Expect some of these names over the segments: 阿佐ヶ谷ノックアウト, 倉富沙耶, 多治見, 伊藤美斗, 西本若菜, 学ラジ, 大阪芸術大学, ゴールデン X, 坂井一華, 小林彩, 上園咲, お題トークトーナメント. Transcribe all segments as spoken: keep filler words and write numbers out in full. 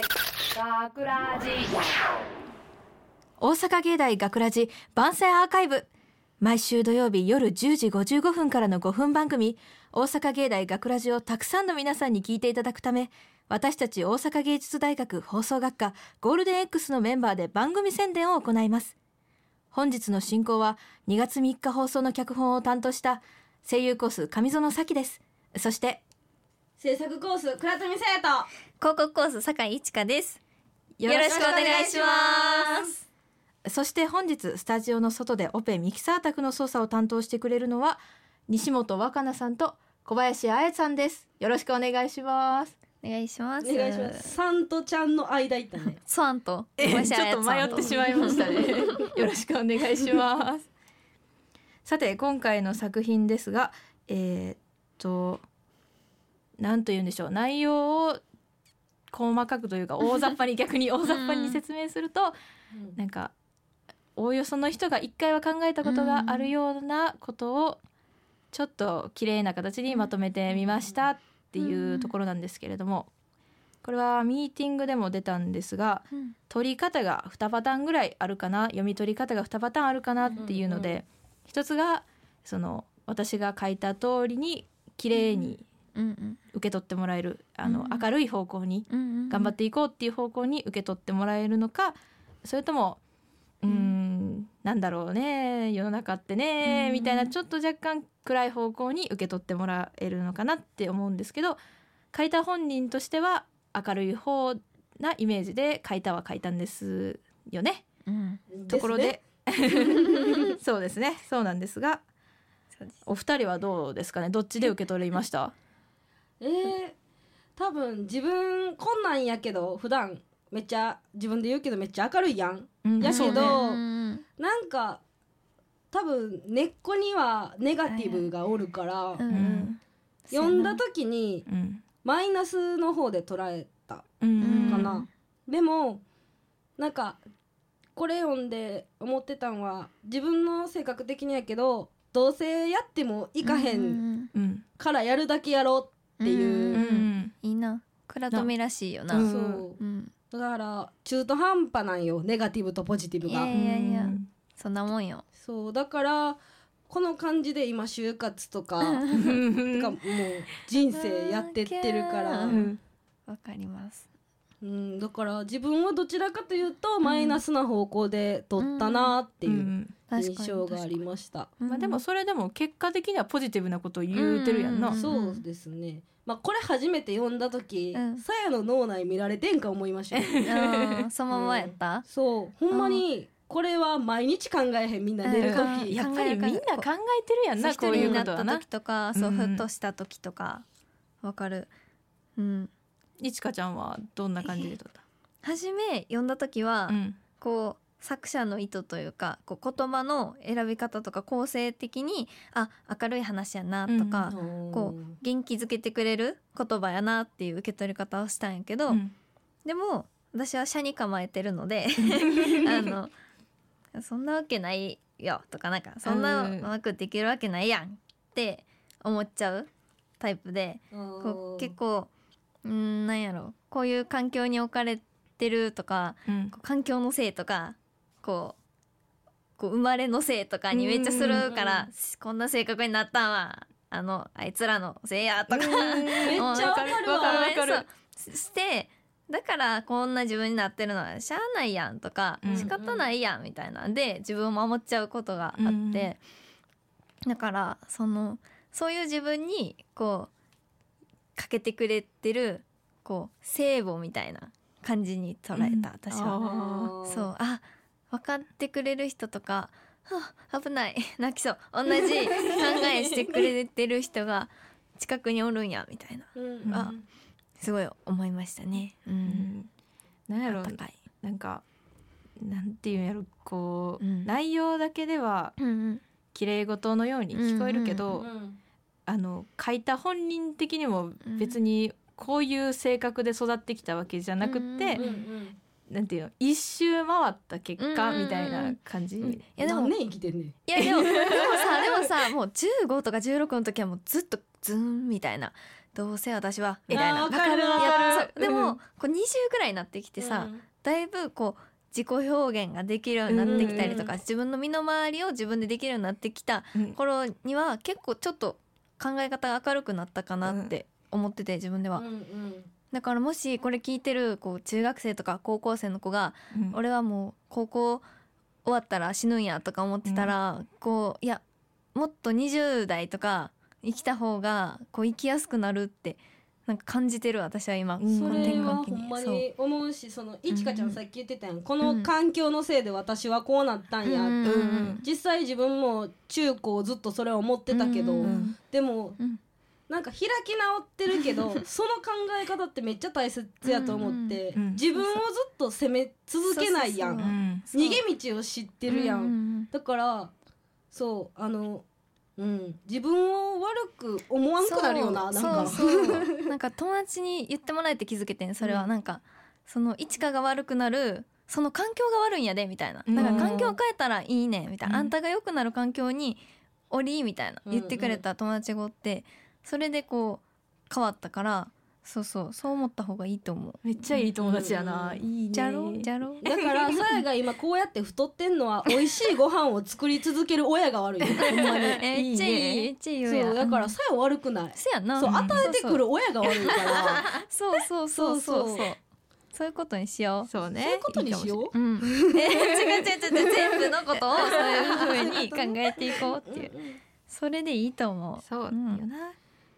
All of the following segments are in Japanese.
学ラジ大阪芸大学ラジ番宣アーカイブ、毎週土曜日夜じゅうじごじゅうごふんからのごふん番組大阪芸大学ラジをたくさんの皆さんに聞いていただくため、私たち大阪芸術大学放送学科ゴールデン X のメンバーで番組宣伝を行います。本日の進行はにがつみっか放送の脚本を担当した声優コース上園咲です。そして制作コース倉富沙耶と広告コース坂井一華です。よろしくお願いします。そして本日スタジオの外でオペミキサー宅の操作を担当してくれるのは西本若菜さんと小林彩さんです。よろしくお願いします。お願いします。お願いします。さんとちゃんの間いったね。さんと。ちょっと迷ってしまいましたね。よろしくお願いします。さて今回の作品ですが、えー、っとなんというんでしょう、内容を細かくというか大雑把に逆に大雑把に説明すると、うん、なんかおおよその人が一回は考えたことがあるようなことをちょっと綺麗な形にまとめてみました。うんうんっていうところなんですけれども、うん、これはミーティングでも出たんですが、うん、取り方がにパターンぐらいあるかな、読み取り方がにパターンあるかなっていうので、うんうん、一つがその私が書いた通りに綺麗に受け取ってもらえる、うんうん、あの明るい方向に頑張っていこうっていう方向に受け取ってもらえるのか、それともうーん、うん、なんだろうね世の中ってね、うん、みたいなちょっと若干暗い方向に受け取ってもらえるのかなって思うんですけど、書いた本人としては明るい方なイメージで書いたは書いたんですよね、うん、ところで、ね、そうですね、そうなんですが、そうです。お二人はどうですかね、どっちで受け取りました？えー、多分自分こんなんやけど普段めっちゃ自分で言うけどめっちゃ明るいやん、うん、やけど、ね、なんか多分根っこにはネガティブがおるから、うん、読んだ時にマイナスの方で捉えたかな、うん、でもなんかこれ読んで思ってたんは、自分の性格的にやけどどうせやってもいかへんからやるだけやろうっていう、うんうんうん、いいな、倉富らしいよな、うん、そう、うん、だから中途半端なんよネガティブとポジティブが。いやいやいや、うん、そんなもんよ。そうだからこの感じで今就活と か, とかもう人生やってってるからわ、うん、かります、うん、だから自分はどちらかというとマイナスな方向で取ったなっていう印象がありました、うんうん、まあ、でもそれでも結果的にはポジティブなことを言うてるやんな、うんうん、そうですね、まあ、これ初めて読んだ時、うん、さやの脳内見られてんか思いました、ね、あそのままやった、うん、そうほんまにこれは毎日考えへん、みんな寝る時、うん、やっぱりみんな考えてるやんな、こういうことはな、一人になった時とか、そう、ふっとした時とか、わかる、うん、いちかちゃんはどんな感じで撮った？初め読んだ時は、うん、こう作者の意図というかこう言葉の選び方とか構成的に、あ、明るい話やなとか、うん、こう元気づけてくれる言葉やなっていう受け取り方をしたんやけど、うん、でも私は車に構えてるのであのそんなわけないよとか、なんかそんなうまくできるわけないやんって思っちゃうタイプで、こう結構んなんやろ、こういう環境に置かれてるとか、うん、こう環境のせいとかこう、こう生まれのせいとかにめっちゃするから、こんな性格になったんはあのあいつらのせいやとかめっちゃわかるわわかるして。だからこんな自分になってるのはしゃあないやんとか仕方ないやんみたいなんで自分を守っちゃうことがあって、だからそのそういう自分にこうかけてくれてるこう聖母みたいな感じに捉えた、私は。そう、あ、分かってくれる人とか、は危ない泣きそう、同じ考えしてくれてる人が近くにおるんやみたいな、あ、すごい思いましたね、うん、なんやろ、なんかなんていうんやろ、こう、うん、内容だけでは綺麗事のように聞こえるけど、うんうん、あの書いた本人的にも別にこういう性格で育ってきたわけじゃなくって、うんうんうん、なんていうの、一周回った結果みたいな感じ、うんうん、いやでも何年生きてんねん、いやでも、でもさ、でもさ、もうじゅうごとかじゅうろくの時はもうずっとズンみたいな、どうせ私はみたいな、わかるわかる、でも、うん、こうにじゅうぐらいになってきてさ、うん、だいぶこう自己表現ができるようになってきたりとか、うん、自分の身の回りを自分でできるようになってきた頃には結構ちょっと考え方が明るくなったかなって思ってて、自分では、うんうん、だからもしこれ聞いてるこう中学生とか高校生の子が、うん、俺はもう高校終わったら死ぬんやとか思ってたら、うん、こういやもっとにじゅう代とか生きた方がこう生きやすくなるってなんか感じてる、私は今。それはほんまに思うし、そのいちかちゃんさっき言ってたやん、うん、この環境のせいで私はこうなったんやって、うん、実際自分も中高ずっとそれを思ってたけど、うん、でも、うん、なんか開き直ってるけどその考え方ってめっちゃ大切やと思って、うんうん、自分をずっと責め続けないやん、そうそうそう、逃げ道を知ってるやん、うん、だからそうあのうん、自分を悪く思わんくなるよな、なんかそうそうなんか友達に言ってもらえて気づけてん、それはなんか、うん、そのいちかが悪くなるその環境が悪いんやでみたいな、だから環境変えたらいいねみたいな、うん、あんたが良くなる環境におりみたいな言ってくれた友達がおって、うんうん、それでこう変わったから、そうそうそう思った方がいいと思う。めっちゃいい友達やな、うん、いいね。じゃろじゃろ。だからさやが今こうやって太ってんのは美味しいご飯を作り続ける親が悪いよ。ほんまに。めっちゃいい、めっちゃいい親。そうだからさや悪くない。せやな。そう、与えてくる親が悪いから。そうそうそうそうそう。そういうことにしよう。そうね。そういうことにしよう。うん。え違う違う違う全部のことをそういう風に考えていこうっていう。それでいいと思う。そうよな。うん、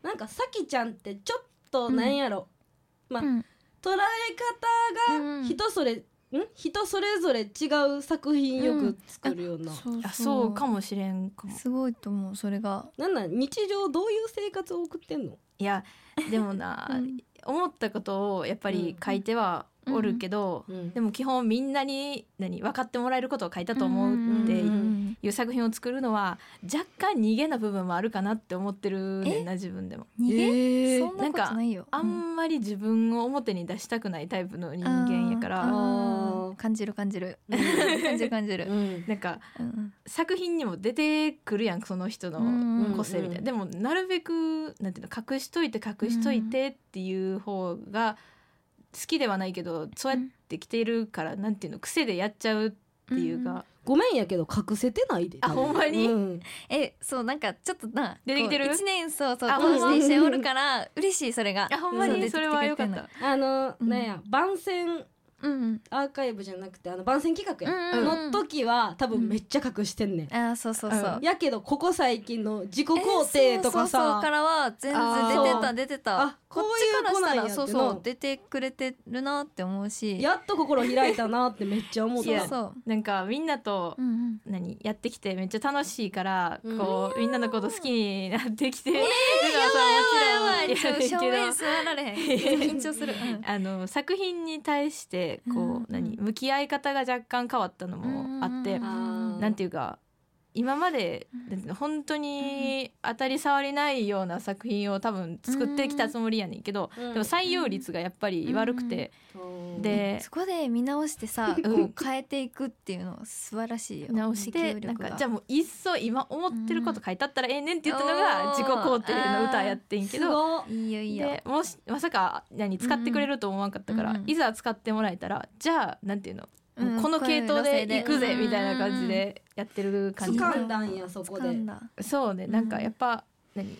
なんかさきちゃんってちょっととなんやろ、うん、まあ、うん、捉え方が人それ、うん、人それぞれ違う作品よく作るような、うん、そうそう、いやそうかもしれんかも、すごいと思うそれが。なんなん日常どういう生活を送ってんの？いやでもな、うん、思ったことをやっぱり書いてはおるけど、うんうん、でも基本みんなに何分かってもらえることを書いたと思うっていう作品を作るのは若干逃げな部分もあるかなって思ってるねんな、自分でも。逃げ、えー、そんなことないよ。なんかあんまり自分を表に出したくないタイプの人間やから、うん、感じる感じる感じる感じる、うん、なんか、うん、作品にも出てくるやんその人の個性みたいな、うん、でもなるべくなんていうの、隠しといて隠しといてっていう方が好きではないけど、そうやってきてるから、うん、なんていうの、癖でやっちゃうっていうか、うん、ごめんやけど隠せてないで。あ、ほんまに、うん、え、そうなんかちょっとな出てきてるいちねん、そうそういちねん生おるから嬉しい、それが。あ、ほんまに、それは良かった。あの、うん、なんや番宣、うん、アーカイブじゃなくてあの番宣企画や、うん、の時は多分めっちゃ隠してんねん、うん、あ、そうそうそう、うん、やけどここ最近の自己肯定とかさ、そうそうそうからは全然出てた出てた、あ、こっちからしたらそうそう出てくれてるなって思うし、やっと心開いたなってめっちゃ思った。そう、なんかみんなと、うんうん、何やってきてめっちゃ楽しいから、うん、こうみんなのこと好きになってきて、えー、やばいやばいやばい、正面座られへん緊張する、うん、あの作品に対してこう何向き合い方が若干変わったのもあって、なんていうか今まで本当に当たり障りないような作品を多分作ってきたつもりやねんけど、でも採用率がやっぱり悪くて、でそこで見直してさ、こう変えていくっていうの素晴らしいよ。直してなんかじゃあもういっそ今思ってること書いてあったらええねんって言ったのが自己肯定の歌やってんけど、いいよいいよ、でもしまさか何使ってくれると思わんかったから、いざ使ってもらえたらじゃあなんていうの、この系統で行くぜみたいな感じでやってる感じ。掴んだんやそこで。そうね、なんかやっぱ、うん、何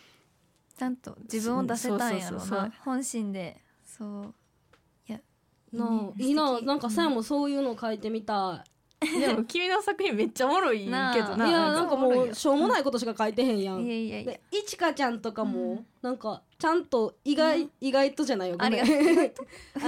ちゃんと自分を出せたんやろな、そうそうそうそう本心で。そういやのいいな、なんかさやもそういうの書いてみたい。でも君の作品めっちゃおもろいけどな。いやなんかもうしょうもないことしか書いてへんやん。いやいやいや。いちかちゃんとかもなんかちゃんと意外、うん、意外とじゃないよ。ごめん。あ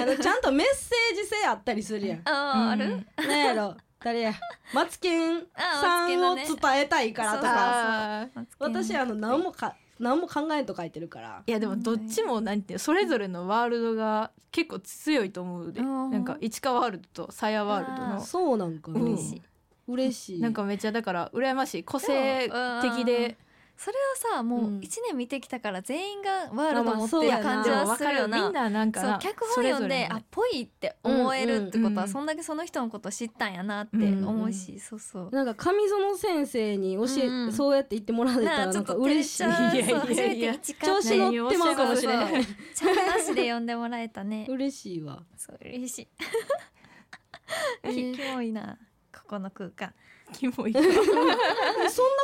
のちゃんとメッセージ性あったりするやん。ああ、ある？なんやろ。誰やマツケンさんを伝えたいからとか。そうそうそう、私あの何もか何も考えんと書いてるから。いやでもどっちもなんてそれぞれのワールドが結構強いと思うで、なんか市川ワールドとさやワールドの。そうなんか嬉しい嬉しい、なんかめっちゃだから羨ましい、個性的でそれはさもういちねん見てきたから全員がワールド持ってる感じはするよな。みんななんか脚本読んであっぽいって思えるってことはそんだけその人のこと知ったんやなって思うし、そうそうなんか上園先生に教え、うん、そうやって言ってもらえたらなんか嬉しい。いやいやいや調子乗ってますかもしれない。ちゃんなしで呼んでもらえたね。嬉しいわ。そう嬉しい。キモいなここの空間。キモい。そんな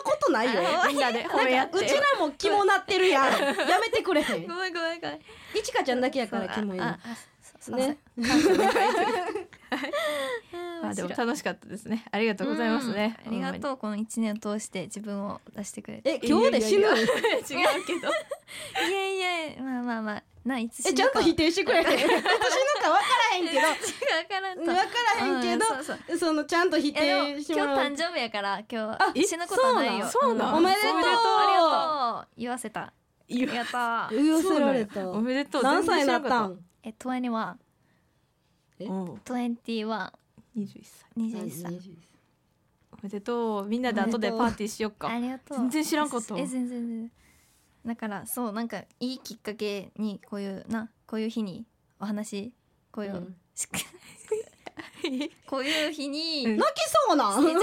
ことないよ。みんなでこうやってうちらもキモなってるやん。やめてくれへん。ごめんごめんごめん。いちかちゃんだけやからキモいの。ね。あでも楽しかったですね。ありがとうございますね。ありがとう。このいちねんを通して自分を出してくれて。え今日で死ぬ？違うけど。いやいやいやまあまあまあ。ないつえちゃんと否定してくれへん。私なんか分からへんけど分からへんけど、うん、そうそうそのちゃんと否定してもらう。今日誕生日やから今日死ぬことないよ。そうな、うん、おめでとうありがとう言わせた。言わせられた。おめでとう。何歳になったん？えにじゅういちえにじゅういち にじゅういっさい。おめでとう。みんなで後でパーティーしよっか。ありがとう。全然知らんこと。え全然だからそうなんかいいきっかけにこういうなこういう日にお話こういう、うん、こういう日に泣きそうなこういう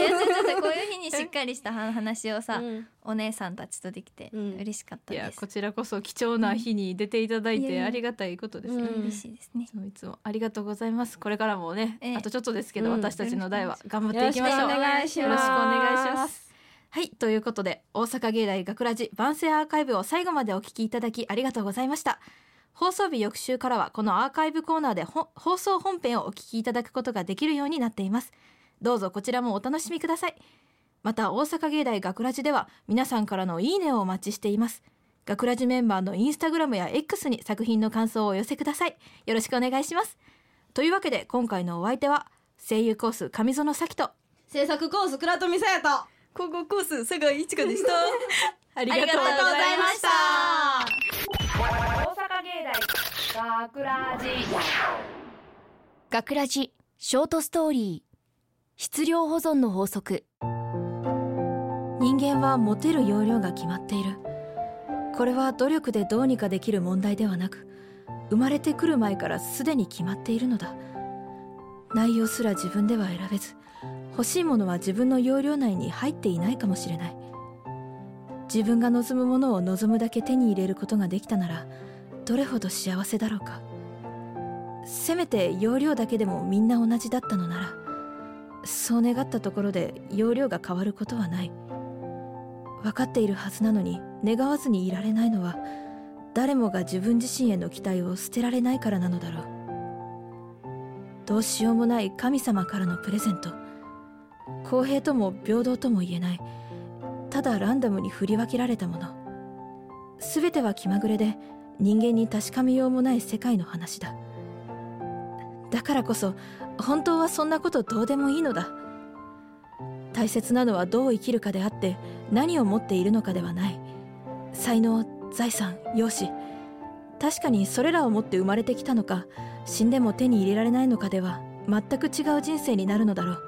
日にしっかりした話をさ、うん、お姉さんたちとできて嬉しかったです、うん、いやこちらこそ貴重な日に出ていただいてありがたいことですね、うん、嬉しいですね。いつもありがとうございます。これからもね、えー、あとちょっとですけど、うん、私たちの代は頑張っていきましょう。よろしくお願いします。はいということで大阪芸大学ラジ番宣アーカイブを最後までお聞きいただきありがとうございました。放送日翌週からはこのアーカイブコーナーで放送本編をお聞きいただくことができるようになっています。どうぞこちらもお楽しみください。また大阪芸大学ラジでは皆さんからのいいねをお待ちしています。学ラジメンバーのインスタグラムや エックス に作品の感想をお寄せください。よろしくお願いします。というわけで今回のお相手は声優コース上園咲と制作コース倉富沙耶と高校コース佐賀いちかでした。ありがとうございました。大阪芸大学ラジ学ラジショートストーリー質量保存の法則。人間は持てる容量が決まっている。これは努力でどうにかできる問題ではなく、生まれてくる前からすでに決まっているのだ。内容すら自分では選べず、欲しいものは自分の容量内に入っていないかもしれない。自分が望むものを望むだけ手に入れることができたなら、どれほど幸せだろうか。せめて容量だけでもみんな同じだったのなら、そう願ったところで容量が変わることはない。分かっているはずなのに願わずにいられないのは、誰もが自分自身への期待を捨てられないからなのだろう。どうしようもない神様からのプレゼント。公平とも平等とも言えない、ただランダムに振り分けられたもの。すべては気まぐれで人間に確かめようもない世界の話だ。だからこそ本当はそんなことどうでもいいのだ。大切なのはどう生きるかであって、何を持っているのかではない。才能、財産、容姿、確かにそれらを持って生まれてきたのか、死んでも手に入れられないのかでは全く違う人生になるのだろう。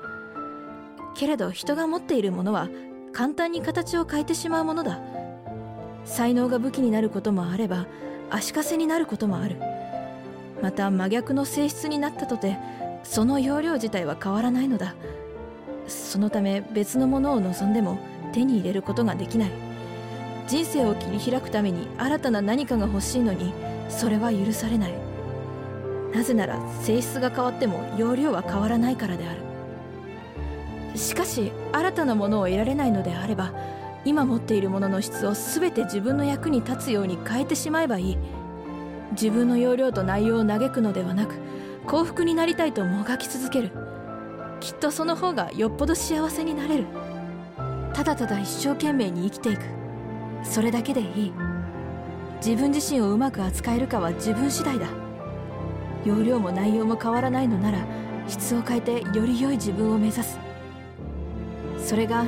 けれど人が持っているものは簡単に形を変えてしまうものだ。才能が武器になることもあれば、足かせになることもある。また真逆の性質になったとて、その容量自体は変わらないのだ。そのため別のものを望んでも手に入れることができない。人生を切り開くために新たな何かが欲しいのに、それは許されない。なぜなら性質が変わっても容量は変わらないからである。しかし新たなものを得られないのであれば、今持っているものの質を全て自分の役に立つように変えてしまえばいい。自分の容量と内容を嘆くのではなく、幸福になりたいともがき続ける。きっとその方がよっぽど幸せになれる。ただただ一生懸命に生きていく、それだけでいい。自分自身をうまく扱えるかは自分次第だ。容量も内容も変わらないのなら、質を変えてより良い自分を目指す。それが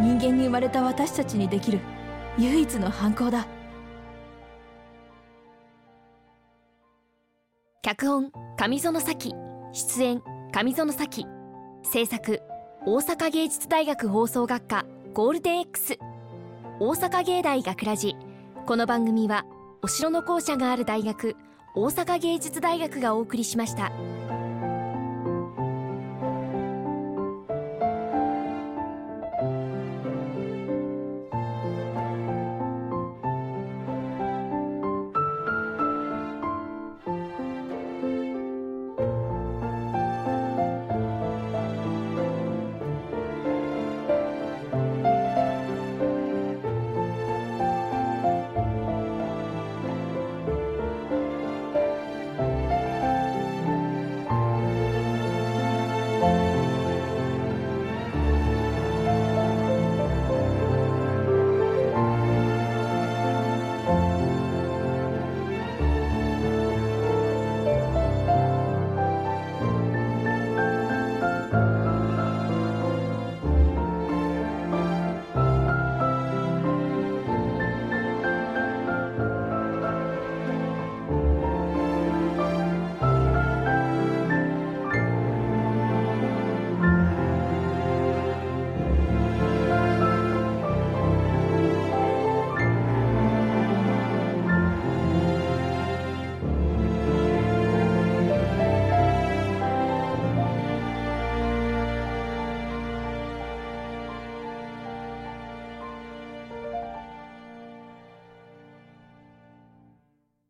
人間に生まれた私たちにできる唯一の反抗だ。脚本上園咲、出演上園咲、制作大阪芸術大学放送学科ゴールデン X。大阪芸大学ラジ。この番組はお城の校舎がある大学、大阪芸術大学がお送りしました。